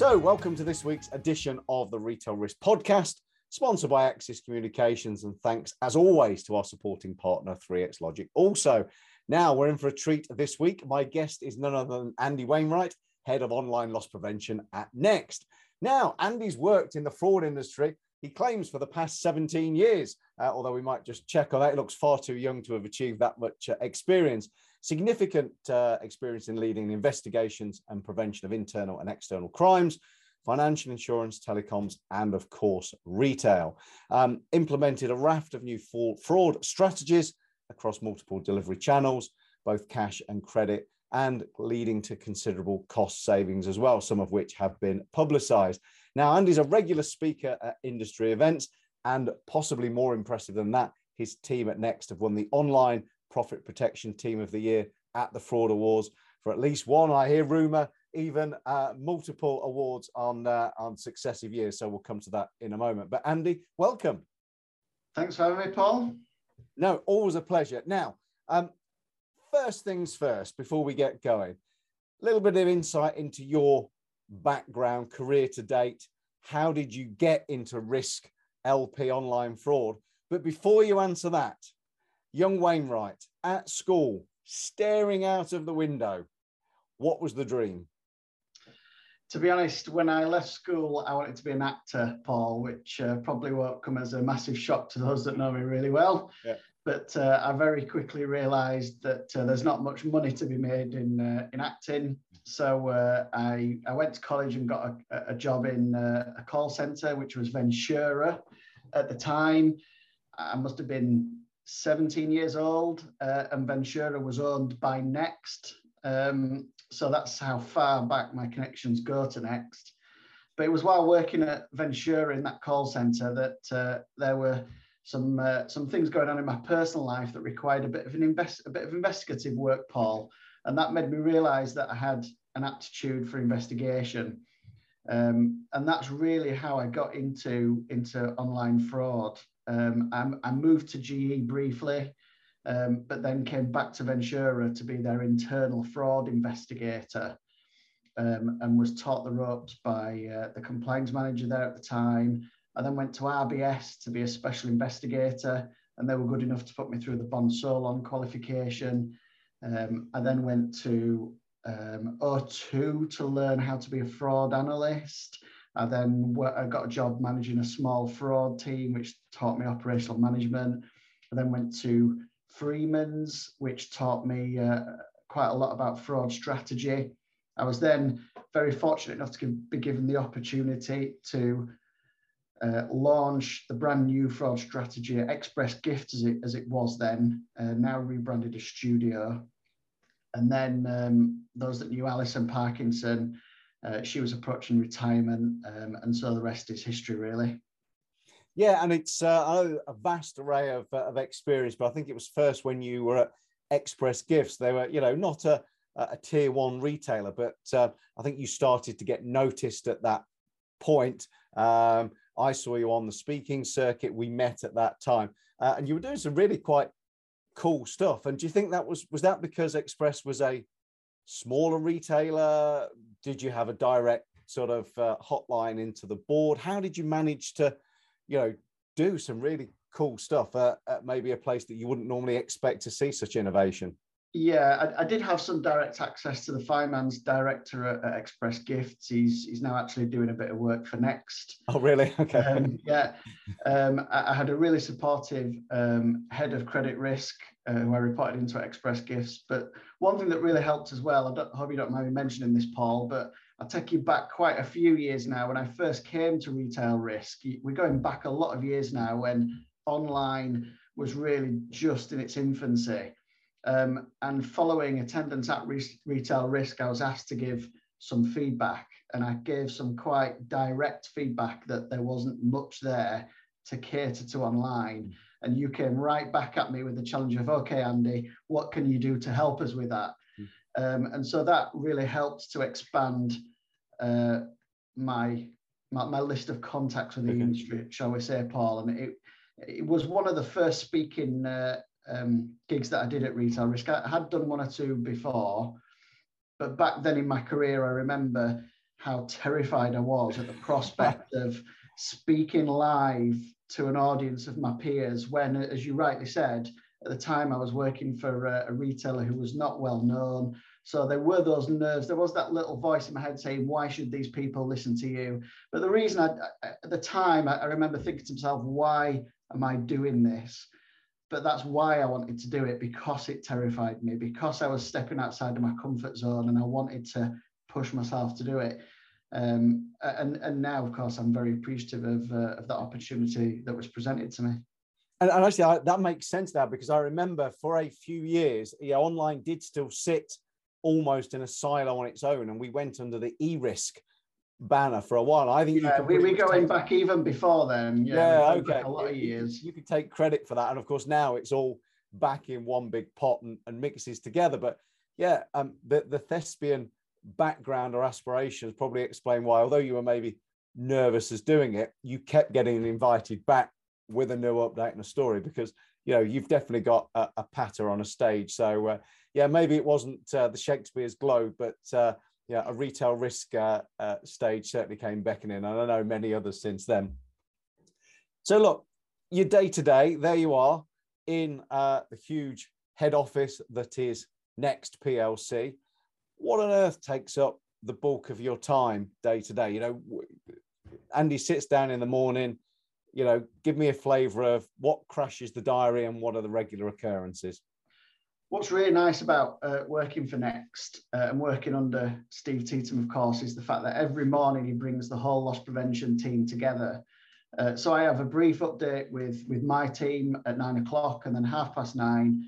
So welcome to this week's edition of the Retail Risk Podcast, sponsored by Axis Communications, and thanks as always to our supporting partner 3XLogic. Also, now we're in for a treat this week. My guest is none other than Andy Wainwright, Head of Online Loss Prevention at Next. Now, Andy's worked in the fraud industry, he claims, for the past 17 years, although we might just check on that. It looks far too young to have achieved that much experience. Significant experience in leading investigations and prevention of internal and external crimes, financial insurance, telecoms, and of course, retail. Implemented a raft of new fraud strategies across multiple delivery channels, both cash and credit, and leading to considerable cost savings as well, some of which have been publicized. Now, Andy's a regular speaker at industry events, and possibly more impressive than that, his team at Next have won the Online Profit Protection Team of the Year at the Fraud Awards for at least one, I hear rumor, even multiple awards on successive years. So we'll come to that in a moment. But Andy, welcome. Thanks for having me, Paul. No, always a pleasure. Now, first things first, before we get going, a little bit of insight into your background, career to date. How did you get into risk LP online fraud? But before you answer that, young Wainwright at school, staring out of the window, what was the dream? To be honest, when I left school, I wanted to be an actor, Paul, which probably won't come as a massive shock to those that know me really well. Yeah. But I very quickly realised that there's not much money to be made in acting. So I went to college and got a job in a call centre, which was Ventura at the time. I must have been 17 years old, and Ventura was owned by Next. So that's how far back my connections go to Next. But it was while working at Ventura in that call centre that there were some things going on in my personal life that required a bit of investigative work, Paul, and that made me realise that I had an aptitude for investigation, and that's really how I got into online fraud. I moved to GE briefly, but then came back to Ventura to be their internal fraud investigator, and was taught the ropes by the compliance manager there at the time. I then went to RBS to be a special investigator, and they were good enough to put me through the Bond Solon qualification. I then went to O2 to learn how to be a fraud analyst. I got a job managing a small fraud team, which taught me operational management. I then went to Freeman's, which taught me quite a lot about fraud strategy. I was then very fortunate enough to be given the opportunity to launch the brand new fraud strategy at Express Gift, as it was then, now rebranded as Studio. And then those that knew Alison Parkinson, she was approaching retirement, and so the rest is history, really. Yeah, and it's a vast array of experience, but I think it was first when you were at Express Gifts. They were, you know, not a tier one retailer, but I think you started to get noticed at that point. I saw you on the speaking circuit. We met at that time, and you were doing some really quite cool stuff. And do you think that was that because Express was a smaller retailer? Did you have a direct sort of hotline into the board? How did you manage to, you know, do some really cool stuff at maybe a place that you wouldn't normally expect to see such innovation? Yeah, I did have some direct access to the finance director at Express Gifts. He's now actually doing a bit of work for Next. Oh, really? Okay. Yeah. I had a really supportive head of credit risk who I reported into at Express Gifts. But one thing that really helped as well, I hope you don't mind me mentioning this, Paul, but I'll take you back quite a few years now. When I first came to Retail Risk, we're going back a lot of years now, when online was really just in its infancy. And following attendance at Retail Risk, I was asked to give some feedback, and I gave some quite direct feedback that there wasn't much there to cater to online. And you came right back at me with the challenge of, okay, Andy, what can you do to help us with that? And so that really helped to expand my list of contacts with the industry, shall we say, Paul. And it was one of the first speaking gigs that I did at Retail Risk. I had done one or two before, but back then in my career, I remember how terrified I was at the prospect of speaking live to an audience of my peers when, as you rightly said, at the time I was working for a retailer who was not well known. So there were those nerves. There was that little voice in my head saying, why should these people listen to you? But the reason at the time, I remember thinking to myself, why am I doing this? But that's why I wanted to do it, because it terrified me, because I was stepping outside of my comfort zone and I wanted to push myself to do it. And now, of course, I'm very appreciative of that opportunity that was presented to me. And actually, that makes sense now, because I remember for a few years, online did still sit almost in a silo on its own, and we went under the e-risk banner for a while. I think we're going back even before then. Yeah, okay. A lot of years. You could take credit for that, and of course now it's all back in one big pot and mixes together. But yeah, the thespian background or aspirations probably explain why, although you were maybe nervous as doing it, you kept getting invited back with a new update and a story, because you've definitely got a patter on a stage. So yeah, maybe it wasn't the Shakespeare's Globe, but yeah, a retail risk stage certainly came beckoning, and I know many others since then. So look, your day-to-day, there you are in the huge head office that is Next PLC. What on earth takes up the bulk of your time day-to-day? Andy sits down in the morning, give me a flavour of what crashes the diary and what are the regular occurrences. What's really nice about working for Next and working under Steve Teetham, of course, is the fact that every morning he brings the whole loss prevention team together. So I have a brief update with my team at 9 o'clock, and then 9:30,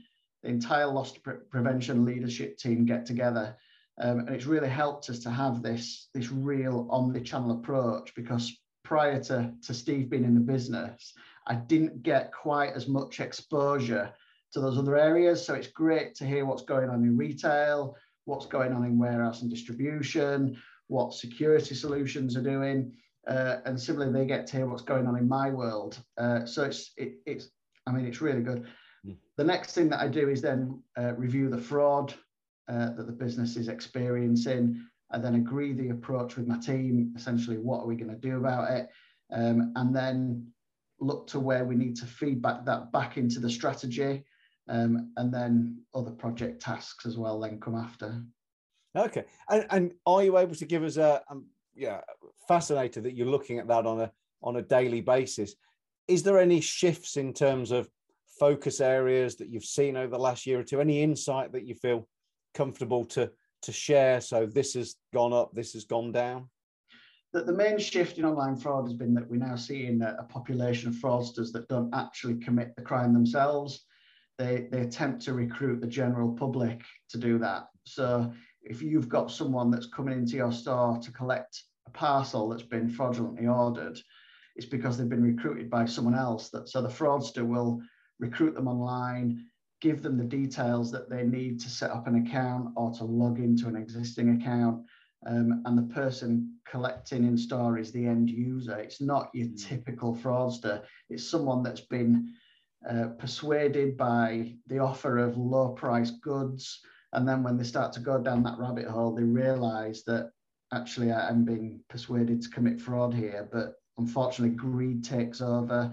the entire loss prevention leadership team get together. And it's really helped us to have this real omni-channel approach, because prior to Steve being in the business, I didn't get quite as much exposure to those other areas. So it's great to hear what's going on in retail, what's going on in warehouse and distribution, what security solutions are doing. And similarly, they get to hear what's going on in my world. So it's really good. Yeah. The next thing that I do is then review the fraud that the business is experiencing, and then agree the approach with my team, essentially what are we going to do about it, and then look to where we need to feedback that back into the strategy, and then other project tasks as well then come after. Okay, and are you able to give us a, fascinated that you're looking at that on a daily basis. Is there any shifts in terms of focus areas that you've seen over the last year or two, any insight that you feel comfortable to share? So this has gone up, this has gone down. The main shift in online fraud has been that we're now seeing a population of fraudsters that don't actually commit the crime themselves. They attempt to recruit the general public to do that. So if you've got someone that's coming into your store to collect a parcel that's been fraudulently ordered, it's because they've been recruited by someone else. So the fraudster will recruit them online, give them the details that they need to set up an account or to log into an existing account. And the person collecting in store is the end user. It's not your typical fraudster. It's someone that's been persuaded by the offer of low price goods. And then when they start to go down that rabbit hole, they realize that actually I'm being persuaded to commit fraud here. But unfortunately, greed takes over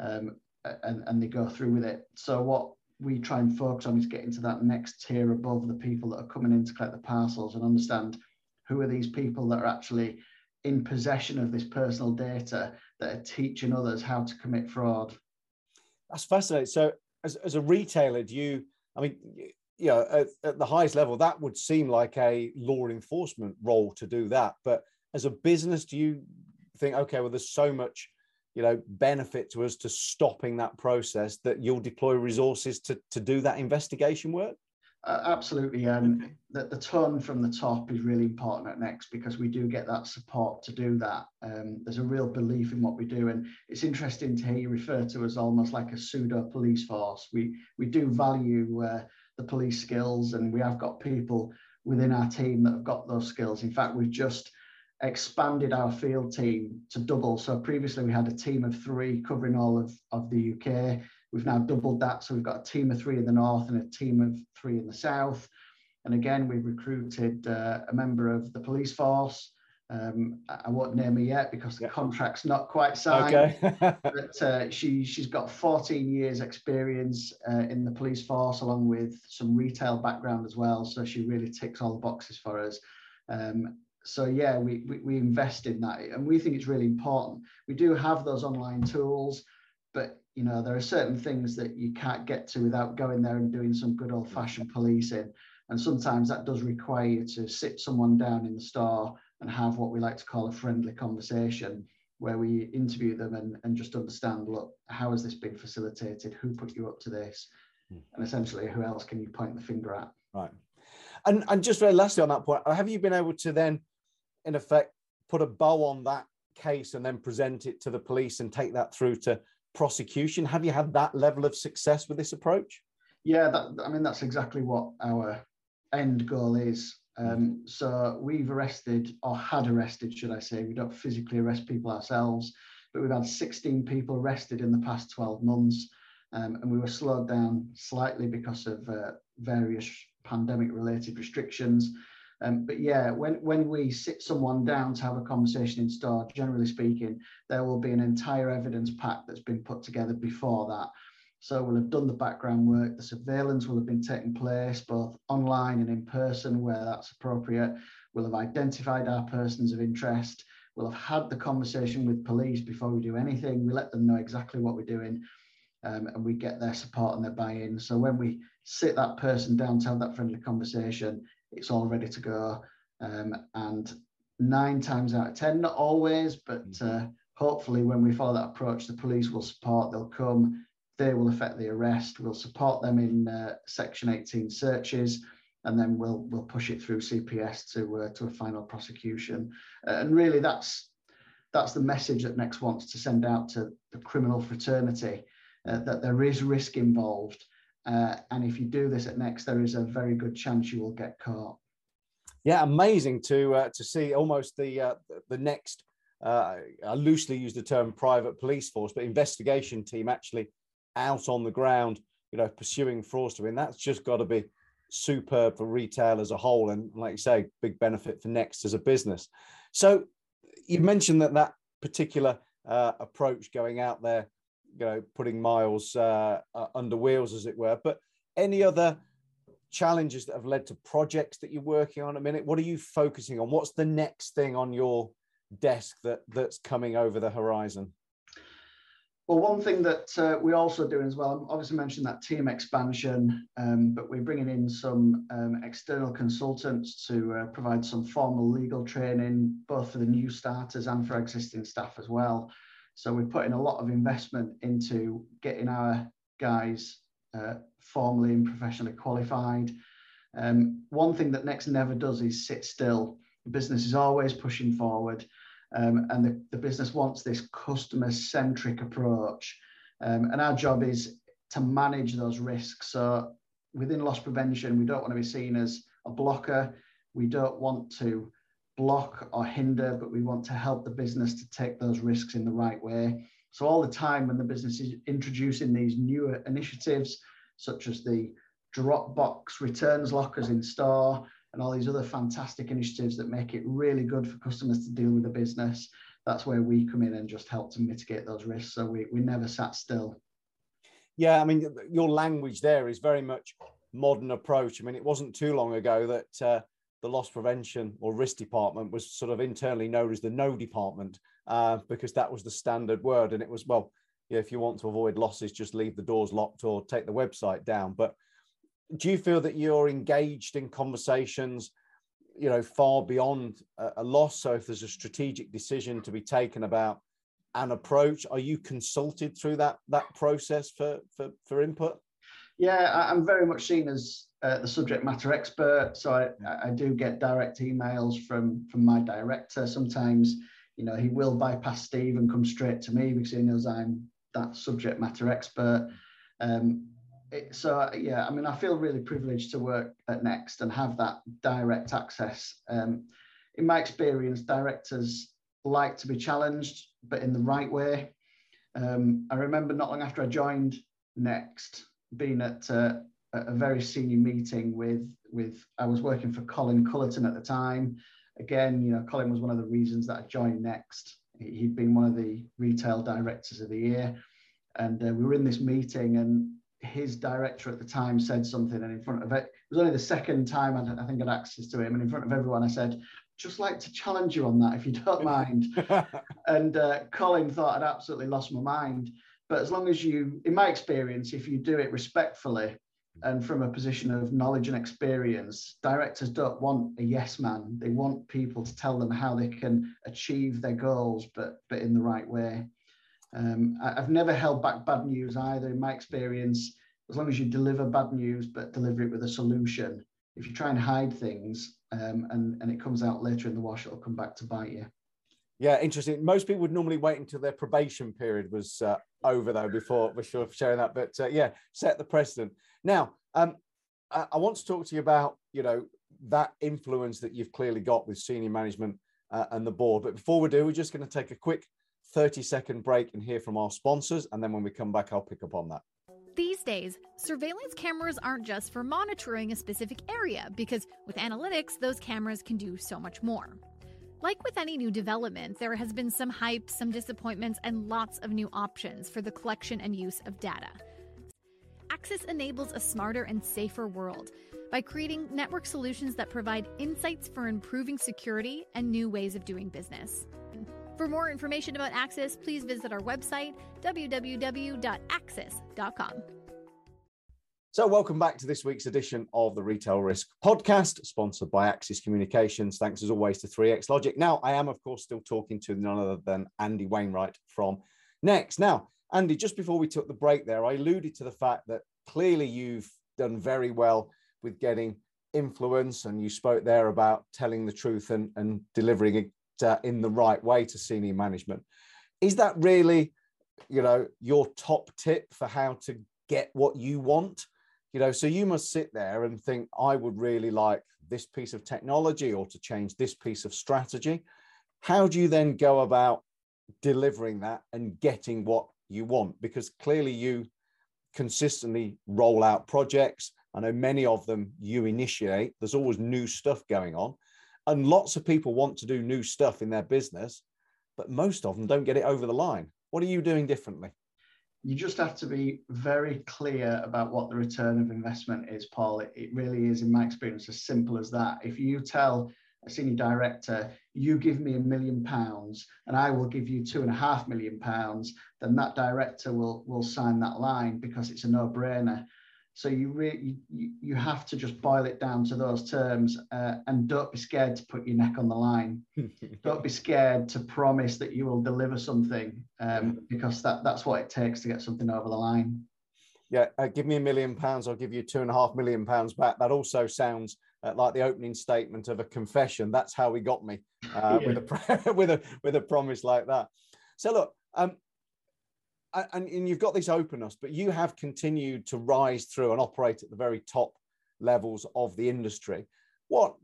and they go through with it. So what we try and focus on is getting to that next tier above the people that are coming in to collect the parcels and understand who are these people that are actually in possession of this personal data that are teaching others how to commit fraud. That's fascinating. So as a retailer, at the highest level, that would seem like a law enforcement role to do that. But as a business, do you think, okay, well, there's so much benefit to us to stopping that process that you'll deploy resources to do that investigation work? Absolutely. And the tone from the top is really important at Next, because we do get that support to do that. There's a real belief in what we do. And it's interesting to hear you refer to us almost like a pseudo police force. We do value the police skills, and we have got people within our team that have got those skills. In fact, we've just expanded our field team to double. So previously we had a team of 3 covering all of the UK. We've now doubled that. So we've got a team of 3 in the north and a team of 3 in the south. And again, we've recruited a member of the police force, I won't name her yet because the contract's not quite signed. Okay. But she's got 14 years experience in the police force, along with some retail background as well. So she really ticks all the boxes for us. So yeah, we invest in that, and we think it's really important. We do have those online tools, but you know, there are certain things that you can't get to without going there and doing some good old-fashioned policing. And sometimes that does require you to sit someone down in the store and have what we like to call a friendly conversation, where we interview them and just understand, look, how has this been facilitated? Who put you up to this? And essentially, who else can you point the finger at? Right. And just very lastly on that point, have you been able to then, in effect, put a bow on that case and then present it to the police and take that through to prosecution? Have you had that level of success with this approach? Yeah, I mean, that's exactly what our end goal is. So we've arrested, or had arrested, should I say, we don't physically arrest people ourselves, but we've had 16 people arrested in the past 12 months. And we were slowed down slightly because of various pandemic related restrictions. But yeah, when we sit someone down to have a conversation in store, generally speaking, there will be an entire evidence pack that's been put together before that. So we'll have done the background work, the surveillance will have been taking place both online and in person where that's appropriate. We'll have identified our persons of interest. We'll have had the conversation with police before we do anything. We let them know exactly what we're doing, and we get their support and their buy-in. So when we sit that person down to have that friendly conversation, it's all ready to go. And 9 times out of 10, not always, but hopefully when we follow that approach, the police will support, they'll come, they will effect the arrest, we'll support them in Section 18 searches, and then we'll push it through CPS to a final prosecution. And really that's the message that Next wants to send out to the criminal fraternity, that there is risk involved. And if you do this at Next, there is a very good chance you will get caught. Yeah, amazing to see almost the Next, I loosely use the term private police force, but investigation team actually out on the ground, you know, pursuing fraudsters. I mean, that's just got to be superb for retail as a whole, and like you say, big benefit for Next as a business. So you mentioned that particular approach going out there, you know, putting miles under wheels, as it were, but any other challenges that have led to projects that you're working on at the minute? What are you focusing on? What's the next thing on your desk that's coming over the horizon? Well, one thing that we're also doing as well, I obviously mentioned that team expansion, but we're bringing in some external consultants to provide some formal legal training, both for the new starters and for existing staff as well. So we're putting a lot of investment into getting our guys formally and professionally qualified. One thing that Next never does is sit still. The business is always pushing forward. And the business wants this customer-centric approach. And our job is to manage those risks. So within loss prevention, we don't want to be seen as a blocker. We don't want to block or hinder, but we want to help the business to take those risks in the right way. So all the time when the business is introducing these newer initiatives, such as the Dropbox returns lockers in store, and all these other fantastic initiatives that make it really good for customers to deal with the business, that's where we come in and just help to mitigate those risks. So we never sat still. Yeah, I mean, your language there is very much modern approach. I mean, it wasn't too long ago that the loss prevention or risk department was sort of internally known as the no department, because that was the standard word. And it was, well, yeah, if you want to avoid losses, just leave the doors locked or take the website down. But do you feel that you're engaged in conversations, you know, far beyond a loss? So if there's a strategic decision to be taken about an approach, are you consulted through that process for input? Yeah, I'm very much seen as the subject matter expert. So I do get direct emails from my director. Sometimes, you know, he will bypass Steve and come straight to me because he knows I'm that subject matter expert. So yeah, I mean, I feel really privileged to work at Next and have that direct access. In my experience, directors like to be challenged, but in the right way. I remember not long after I joined Next, being at a very senior meeting I was working for Colin Cullerton at the time, again, you know, Colin was one of the reasons that I joined Next. He'd been one of the retail directors of the year, and we were in this meeting, and his director at the time said something, and in front of it, it was only the second time I think I'd access to him, and in front of everyone I said, just like to challenge you on that if you don't mind. And Colin thought I'd absolutely lost my mind. But as long as you, in my experience, if you do it respectfully and from a position of knowledge and experience, directors don't want a yes man. They want people to tell them how they can achieve their goals, but in the right way. I've never held back bad news either. In my experience, as long as you deliver bad news, but deliver it with a solution. If you try and hide things and it comes out later in the wash, it'll come back to bite you. Yeah, interesting. Most people would normally wait until their probation period was over, though, before sharing that. But yeah, set the precedent. Now, I want to talk to you about, you know, that influence that you've clearly got with senior management and the board. But before we do, we're just going to take a quick 30-second break and hear from our sponsors, and then when we come back I'll pick up on that. These days, surveillance cameras aren't just for monitoring a specific area, because with analytics those cameras can do so much more. Like with any new development, there has been some hype, some disappointments, and lots of new options for the collection and use of data. Axis enables a smarter and safer world by creating network solutions that provide insights for improving security and new ways of doing business. For more information about Axis, please visit our website, www.axis.com. So welcome back to this week's edition of the Retail Risk Podcast, sponsored by Axis Communications. Thanks as always to 3XLogic. Now, I am, of course, still talking to none other than Andy Wainwright from Next. Now, Andy, just before we took the break there, I alluded to the fact that clearly you've done very well with getting influence, and you spoke there about telling the truth and delivering it in the right way to senior management. Is that really, you know, your top tip for how to get what you want? You know, so you must sit there and think, I would really like this piece of technology or to change this piece of strategy. How do you then go about delivering that and getting what you want? Because clearly you consistently roll out projects. I know many of them you initiate. There's always new stuff going on. And lots of people want to do new stuff in their business, but most of them don't get it over the line. What are you doing differently? You just have to be very clear about what the return of investment is, Paul. It really is, in my experience, as simple as that. If you tell a senior director, you give me £1 million and I will give you £2.5 million, then that director will sign that line because it's a no-brainer. So you have to just boil it down to those terms and don't be scared to put your neck on the line. Don't be scared to promise that you will deliver something because that's what it takes to get something over the line. Yeah, give me £1 million, I'll give you £2.5 million back. That also sounds like the opening statement of a confession. That's how he got me with a promise like that. So look, and you've got this openness, but you have continued to rise through and operate at the very top levels of the industry. What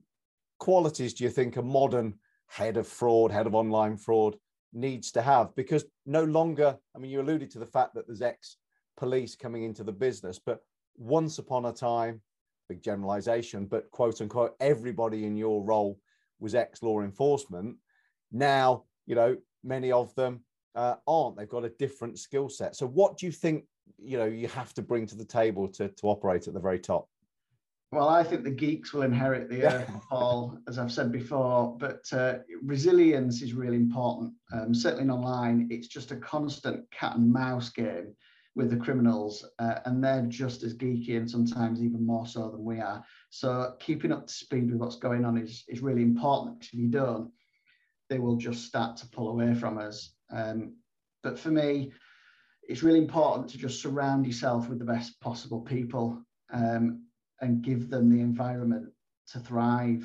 qualities do you think a modern head of fraud, head of online fraud needs to have? Because no longer, I mean, you alluded to the fact that there's ex-police coming into the business, but once upon a time, big generalization, but quote unquote, everybody in your role was ex-law enforcement. Now, you know, many of them aren't. They've got a different skill set. So what do you think, you know, you have to bring to the table to operate at the very top? Well, I think the geeks will inherit the earth, Paul, as I've said before, but resilience is really important. Certainly in online, it's just a constant cat and mouse game with the criminals, and they're just as geeky and sometimes even more so than we are. So keeping up to speed with what's going on is really important, because if you don't, they will just start to pull away from us. But for me, it's really important to just surround yourself with the best possible people and give them the environment to thrive.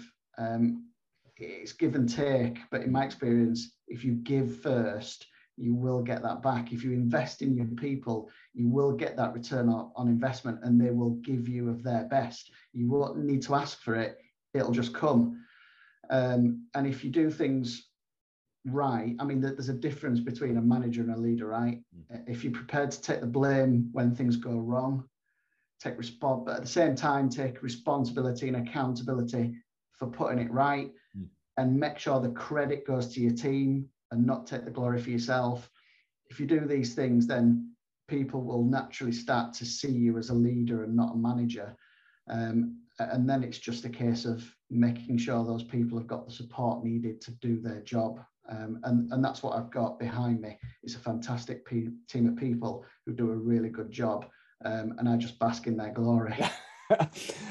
It's give and take, but in my experience, if you give first, you will get that back. If you invest in your people, you will get that return on investment, and they will give you of their best. You won't need to ask for it. It'll just come. And if you do things right, I mean, there's a difference between a manager and a leader, right? If you're prepared to take the blame when things go wrong, but at the same time, take responsibility and accountability for putting it right. and make sure the credit goes to your team and not take the glory for yourself. If you do these things, then people will naturally start to see you as a leader and not a manager. And then it's just a case of making sure those people have got the support needed to do their job. And that's what I've got behind me. It's a fantastic team of people who do a really good job. And I just bask in their glory.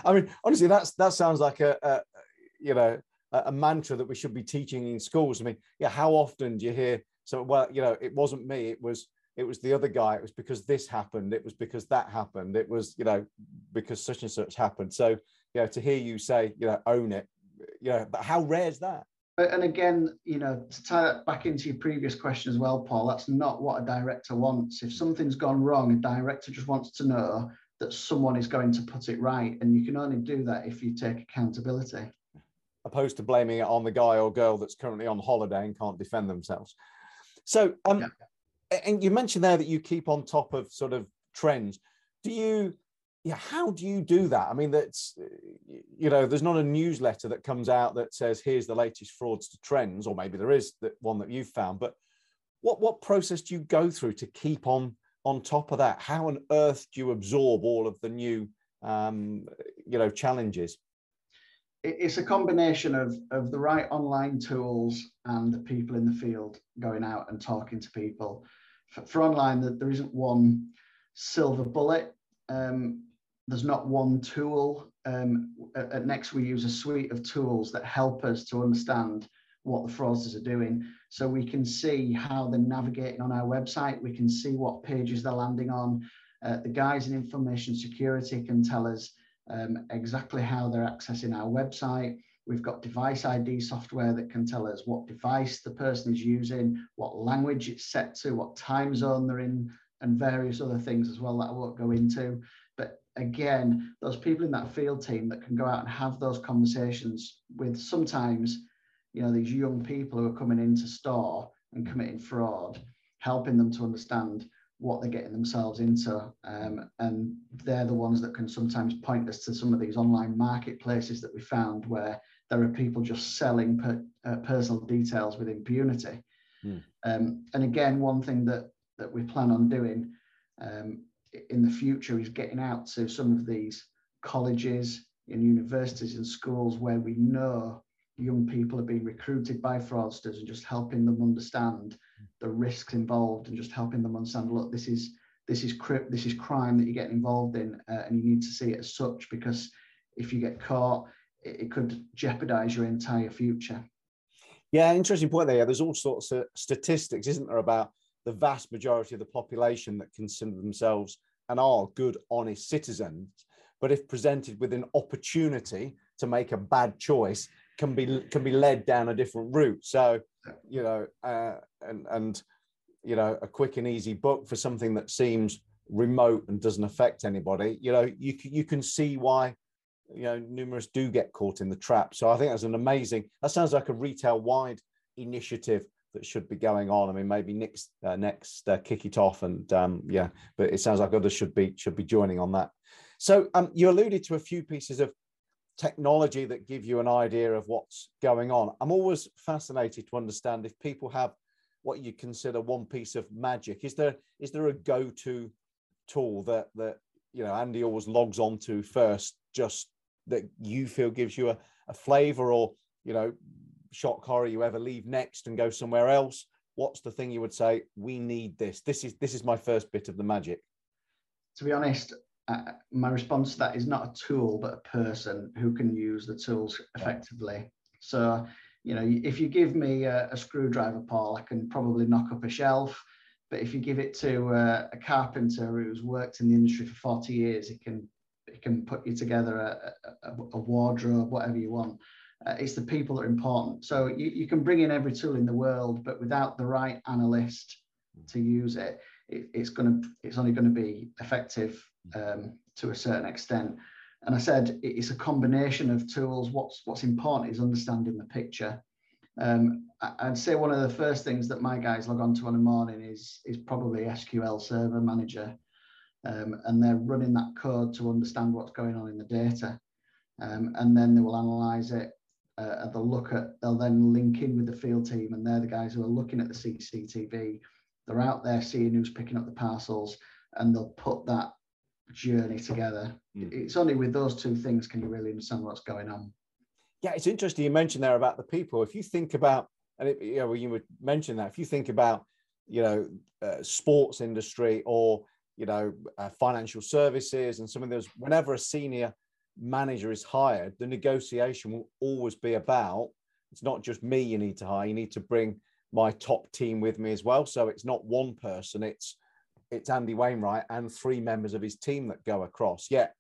I mean, honestly, that sounds like a mantra that we should be teaching in schools. I mean, yeah, how often do you hear, so, well, you know, it wasn't me, it was the other guy, it was because this happened, it was because that happened, it was, you know, because such and such happened. So, you know, to hear you say, you know, own it, you know, but how rare is that? And again, you know, to tie that back into your previous question as well, Paul, that's not what a director wants. If something's gone wrong, a director just wants to know that someone is going to put it right. And you can only do that if you take accountability. Opposed to blaming it on the guy or girl that's currently on holiday and can't defend themselves. So, yeah. And you mentioned there that you keep on top of sort of trends. Do you... Yeah, how do you do that? I mean, that's, you know, there's not a newsletter that comes out that says, here's the latest fraudster trends, or maybe there is one that you've found, but what process do you go through to keep on top of that? How on earth do you absorb all of the new, you know, challenges? It's a combination of the right online tools and the people in the field going out and talking to people. For online, there isn't one silver bullet. There's not one tool. At Next, we use a suite of tools that help us to understand what the fraudsters are doing. So we can see how they're navigating on our website. We can see what pages they're landing on. The guys in information security can tell us exactly how they're accessing our website. We've got device ID software that can tell us what device the person is using, what language it's set to, what time zone they're in, and various other things as well that I won't go into. But again, those people in that field team that can go out and have those conversations with sometimes, you know, these young people who are coming into store and committing fraud, helping them to understand what they're getting themselves into. And they're the ones that can sometimes point us to some of these online marketplaces that we found where there are people just selling personal details with impunity. Mm. And again, one thing that we plan on doing in the future is getting out to some of these colleges and universities and schools where we know young people are being recruited by fraudsters and just helping them understand the risks involved and just helping them understand, look, this is crime that you're getting involved in, and you need to see it as such, because if you get caught, it could jeopardize your entire future. Yeah, interesting point there. There's all sorts of statistics, isn't there, about the vast majority of the population that consider themselves and are good, honest citizens, but if presented with an opportunity to make a bad choice, can be led down a different route. So, you know, and you know, a quick and easy book for something that seems remote and doesn't affect anybody. You know, you can see why, you know, numerous do get caught in the trap. So I think that's that sounds like a retail-wide initiative that should be going on. I mean, maybe Next kick it off, and yeah, but it sounds like others should be joining on that. So you alluded to a few pieces of technology that give you an idea of what's going on. I'm always fascinated to understand if people have what you consider one piece of magic. Is there a go-to tool that you know Andy always logs on to first, just that you feel gives you a flavour, or, you know, shock horror, you ever leave Next and go somewhere else? What's the thing you would say, we need this is my first bit of the magic? To be honest, my response to that is not a tool but a person who can use the tools effectively. So, you know, if you give me a screwdriver, Paul, I can probably knock up a shelf, but if you give it to a carpenter who's worked in the industry for 40 years, it can put you together a wardrobe, whatever you want. It's the people that are important. So you can bring in every tool in the world, but without the right analyst to use it, it's only going to be effective to a certain extent. And I said it's a combination of tools. What's important is understanding the picture. I'd say one of the first things that my guys log on to in the morning is probably SQL Server Manager, and they're running that code to understand what's going on in the data, and then they will analyze it, at the look at, they'll then link in with the field team, and they're the guys who are looking at the CCTV. They're out there seeing who's picking up the parcels, and they'll put that journey together. Mm. It's only with those two things can you really understand what's going on. Yeah, it's interesting you mentioned there about the people. If you think about, and it, you know, you would mention that, if you think about, you know, sports industry or, you know, financial services and some of those, whenever a senior manager is hired, the negotiation will always be about, it's not just me you need to hire, you need to bring my top team with me as well. So it's not one person, it's Andy Wainwright and three members of his team that go across. Yet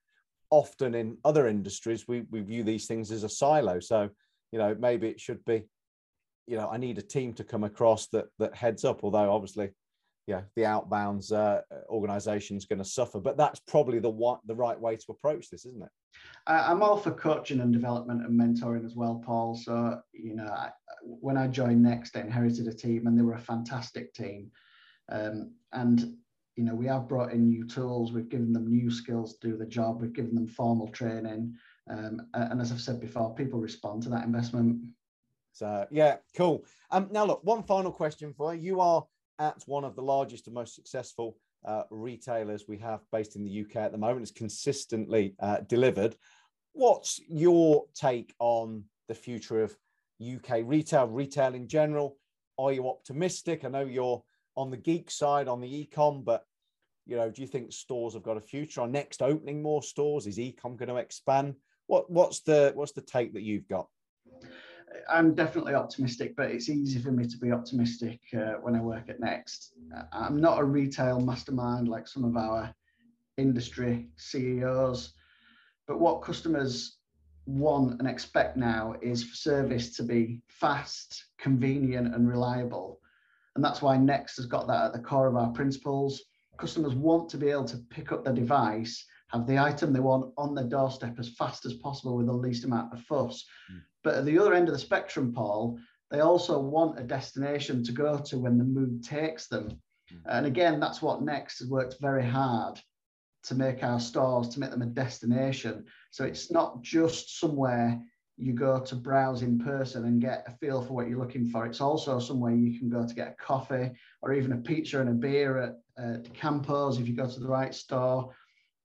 often in other industries, we view these things as a silo. So, you know, maybe it should be, you know, I need a team to come across that heads up, although obviously, yeah, the outbounds organization is going to suffer, but that's probably the right way to approach this, isn't it? I'm all for coaching and development and mentoring as well, Paul. So, you know, when I joined Next, I inherited a team and they were a fantastic team. And you know, we have brought in new tools, we've given them new skills to do the job, we've given them formal training. And as I've said before, people respond to that investment. So, yeah, cool. Now, look, one final question for you. You are at one of the largest and most successful retailers we have based in the UK at the moment. It's consistently delivered. What's your take on the future of UK retail in general? Are you optimistic? I know you're on the geek side, on the e-com, but you know, do you think stores have got a future? Are Next opening more stores? Is e-com going to expand? What's the take that you've got? I'm definitely optimistic, but it's easy for me to be optimistic when I work at Next. I'm not a retail mastermind like some of our industry CEOs, but what customers want and expect now is for service to be fast, convenient, and reliable. And that's why Next has got that at the core of our principles. Customers want to be able to pick up their device, have the item they want on their doorstep as fast as possible with the least amount of fuss. Mm. But at the other end of the spectrum, Paul, they also want a destination to go to when the mood takes them. Mm. And again, that's what Next has worked very hard to make our stores, to make them a destination. So it's not just somewhere you go to browse in person and get a feel for what you're looking for. It's also somewhere you can go to get a coffee or even a pizza and a beer at Campos if you go to the right store.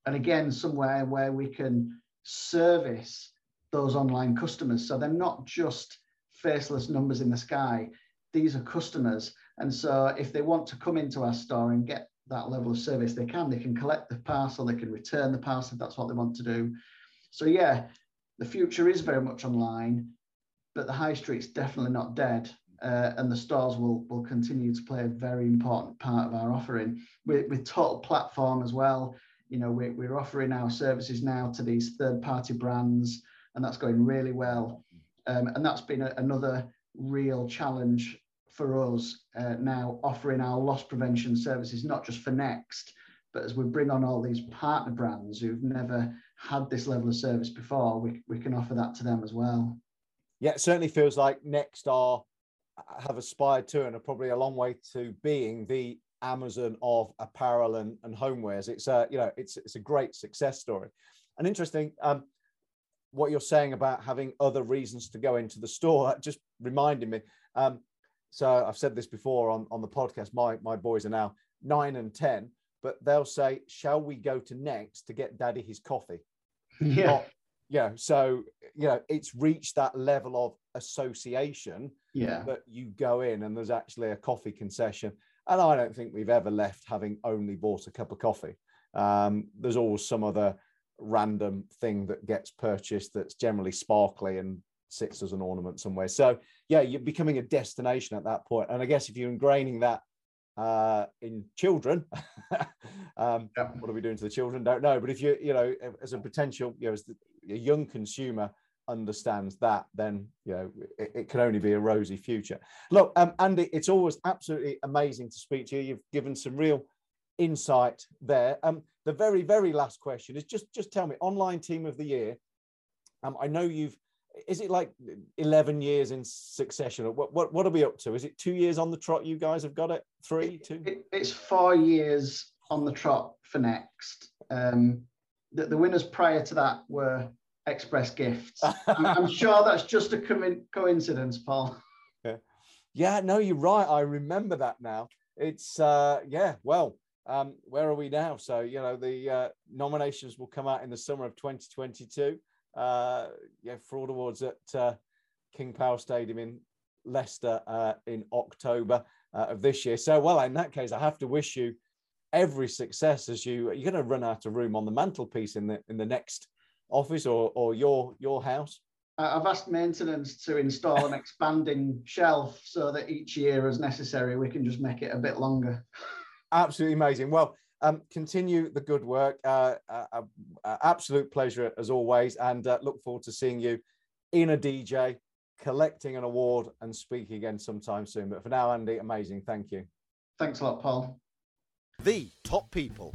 And again, somewhere where we can service those online customers. So they're not just faceless numbers in the sky. These are customers. And so if they want to come into our store and get that level of service, they can collect the parcel, they can return the parcel if that's what they want to do. So yeah, the future is very much online, but the high street's definitely not dead, and the stores will continue to play a very important part of our offering. With Total Platform as well, you know, we're offering our services now to these third-party brands, and that's going really well. And that's been another real challenge for us now, offering our loss prevention services, not just for Next, but as we bring on all these partner brands who've never had this level of service before, we can offer that to them as well. Yeah, it certainly feels like Next have aspired to and are probably a long way to being the Amazon of apparel and homewares. It's you know, it's a great success story. And interesting, what you're saying about having other reasons to go into the store just reminded me. So I've said this before on the podcast, my boys are now 9 and 10. But they'll say, shall we go to Next to get Daddy his coffee? Yeah. Yeah. So, you know, it's reached that level of association that you go in and there's actually a coffee concession. And I don't think we've ever left having only bought a cup of coffee. There's always some other random thing that gets purchased that's generally sparkly and sits as an ornament somewhere. So, yeah, you're becoming a destination at that point. And I guess if you're ingraining that in children what are we doing to the children, don't know, but if you know, as a potential, you know, as a young consumer understands that, then you know it can only be a rosy future. Look, Andy, it's always absolutely amazing to speak to you. You've given some real insight there. The very, very last question is just tell me, online team of the year. I know is it like 11 years in succession? Or what are we up to? Is it 2 years on the trot you guys have got it? It's 4 years on the trot for Next. The winners prior to that were Express Gifts. I'm sure that's just a coincidence, Paul. Yeah. Yeah, no, you're right. I remember that now. It's, yeah, well, where are we now? So, you know, the nominations will come out in the summer of 2022. Yeah, Fraud Awards at King Power Stadium in Leicester in October of this year. So, well, in that case, I have to wish you every success as you're going to run out of room on the mantelpiece in the next office or your house. I've asked maintenance to install an expanding shelf so that each year as necessary, we can just make it a bit longer. Absolutely amazing. Well, continue the good work. Absolute pleasure as always. And look forward to seeing you in a DJ, collecting an award and speaking again sometime soon. But for now, Andy, amazing. Thank you. Thanks a lot, Paul. The top people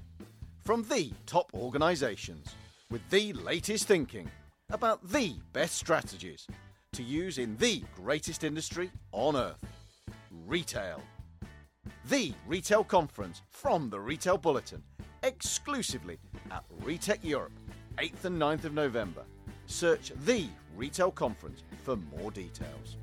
from the top organisations with the latest thinking about the best strategies to use in the greatest industry on earth, retail. The Retail Conference from the Retail Bulletin, exclusively at Retech Europe, 8th and 9th of November. Search The Retail Conference for more details.